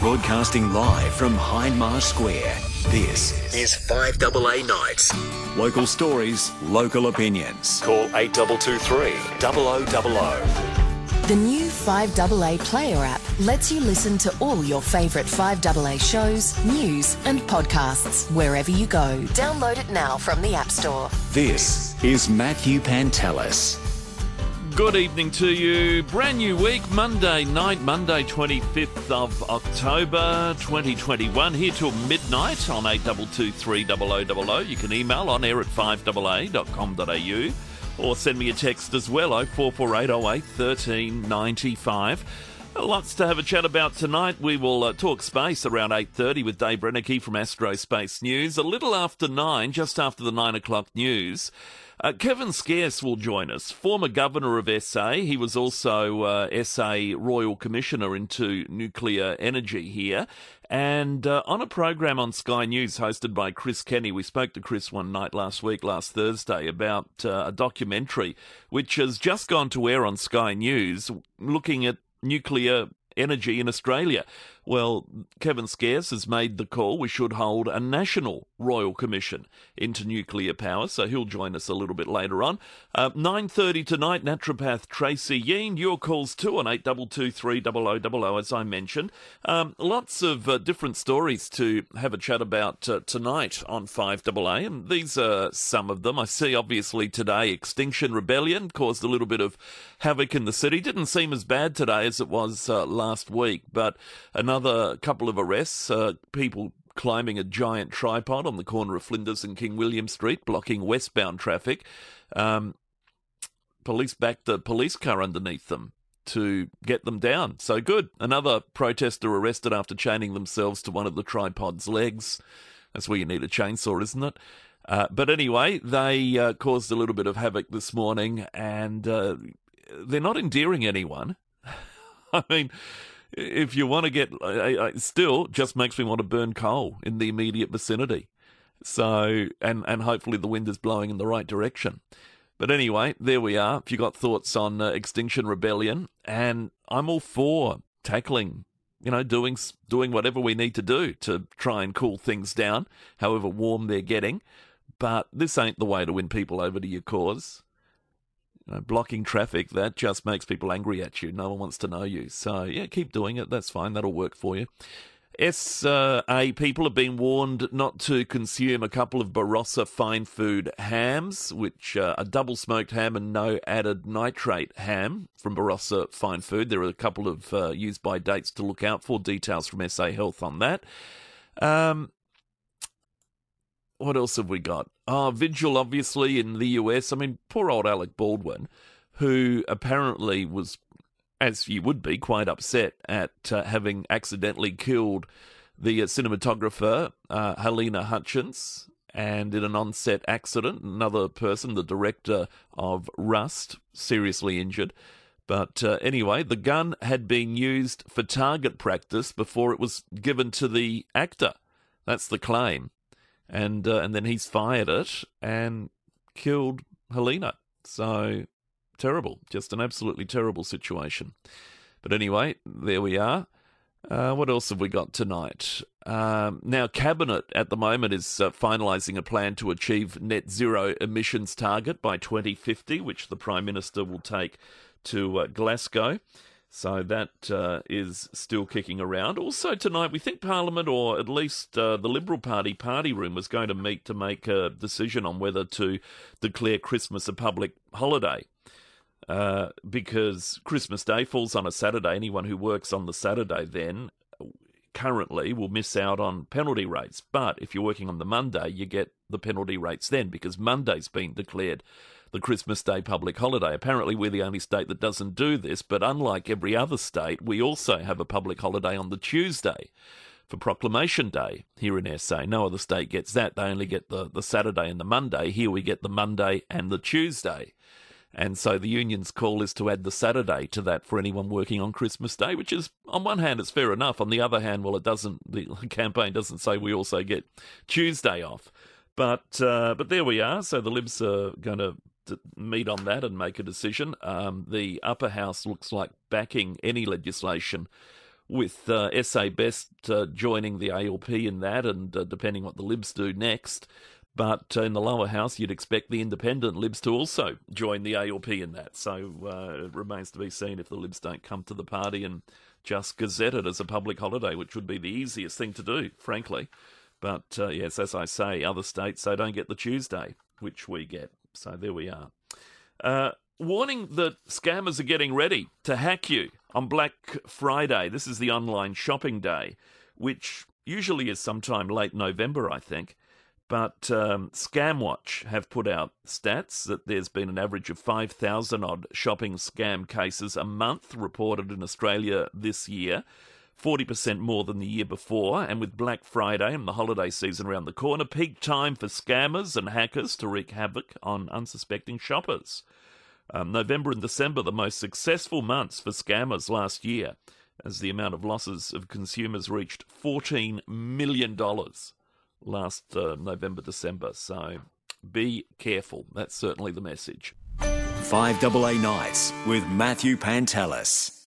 Broadcasting live from Hindmarsh Square, this is 5AA Nights. Local stories, local opinions. Call 8223 0000. The new 5AA Player app lets you listen to all your favourite 5AA shows, news and podcasts wherever you go. Download it now from the App Store. This is Matthew Pantelis. Good evening to you. Brand new week, Monday night, Monday 25th of October 2021. Here till midnight on 8223 0000. You can email on air at 5AA.com.au or send me a text as well, 0448 08 13 95. Lots to have a chat about tonight. We will talk space around 8:30 with Dave Reneke from Astro Space News. A little after 9, just after the 9 o'clock news, Kevin Scarce will join us, former Governor of SA. He was also SA Royal Commissioner into nuclear energy here. And on a program on Sky News hosted by Chris Kenny, we spoke to Chris one night last week, last Thursday, about a documentary which has just gone to air on Sky News looking at nuclear energy in Australia. Well, Kevin Scarce has made the call we should hold a national royal commission into nuclear power, so he'll join us a little bit later on. 9:30 tonight, naturopath Tracy Yeen. Your calls too on 8223 0000, as I mentioned. Lots of different stories to have a chat about tonight on 5AA, and these are some of them. I see, obviously, today Extinction Rebellion caused a little bit of havoc in the city. Didn't seem as bad today as it was last week, but another couple of arrests, people climbing a giant tripod on the corner of Flinders and King William Street, blocking westbound traffic. Police backed the police car underneath them to get them down. So good. Another protester arrested after chaining themselves to one of the tripod's legs. That's where you need a chainsaw, isn't it? But anyway, they caused a little bit of havoc this morning, and they're not endearing anyone. I mean, if you want to get, still just makes me want to burn coal in the immediate vicinity. So, and hopefully the wind is blowing in the right direction. But anyway, there we are. If you got thoughts on Extinction Rebellion, and I'm all for tackling, you know, doing whatever we need to do to try and cool things down, however warm they're getting. But this ain't the way to win people over to your cause. You know, blocking traffic, that just makes people angry at you. No one wants to know you. So, yeah, keep doing it. That's fine. That'll work for you. SA people have been warned not to consume a couple of Barossa Fine Food hams, which are double-smoked ham and no added nitrate ham from Barossa Fine Food. There are a couple of use-by dates to look out for. Details from SA Health on that. What else have we got? Vigil, obviously, in the US. I mean, poor old Alec Baldwin, who apparently was, as you would be, quite upset at having accidentally killed the cinematographer, Helena Hutchins, and in an on-set accident, another person, the director of Rust, seriously injured. But anyway, the gun had been used for target practice before it was given to the actor. That's the claim. And then he's fired it and killed Helena. So terrible, just an absolutely terrible situation. But anyway, there we are. What else have we got tonight? Now, Cabinet at the moment is finalising a plan to achieve net zero emissions target by 2050, which the Prime Minister will take to Glasgow. So that is still kicking around. Also tonight, we think Parliament, or at least the Liberal Party party room, was going to meet to make a decision on whether to declare Christmas a public holiday. Because Christmas Day falls on a Saturday. Anyone who works on the Saturday then currently will miss out on penalty rates. But if you're working on the Monday, you get the penalty rates then, because Monday's been declared the Christmas Day public holiday. Apparently we're the only state that doesn't do this, but unlike every other state, we also have a public holiday on the Tuesday for Proclamation Day here in SA. No other state gets that. They only get the Saturday and the Monday. Here we get the Monday and the Tuesday. And so the union's call is to add the Saturday to that for anyone working on Christmas Day, which is, on one hand, it's fair enough. On the other hand, well, it doesn't. The campaign doesn't say we also get Tuesday off. But there we are. So the Libs are going to meet on that and make a decision. The upper house looks like backing any legislation with SA Best joining the ALP in that, and depending what the Libs do next. But in the lower house, you'd expect the independent Libs to also join the ALP in that. So it remains to be seen if the Libs don't come to the party and just gazette it as a public holiday, which would be the easiest thing to do, frankly. But yes, as I say, other states, they don't get the Tuesday, which we get. So there we are. Warning that scammers are getting ready to hack you on Black Friday. This is the online shopping day, which usually is sometime late November, I think. But ScamWatch have put out stats that there's been an average of 5,000-odd shopping scam cases a month reported in Australia this year, 40% more than the year before. And with Black Friday and the holiday season around the corner, peak time for scammers and hackers to wreak havoc on unsuspecting shoppers. November and December, the most successful months for scammers last year, as the amount of losses of consumers reached $14 million. Last November, December. So be careful. That's certainly the message. 5AA Nights with Matthew Pantelis.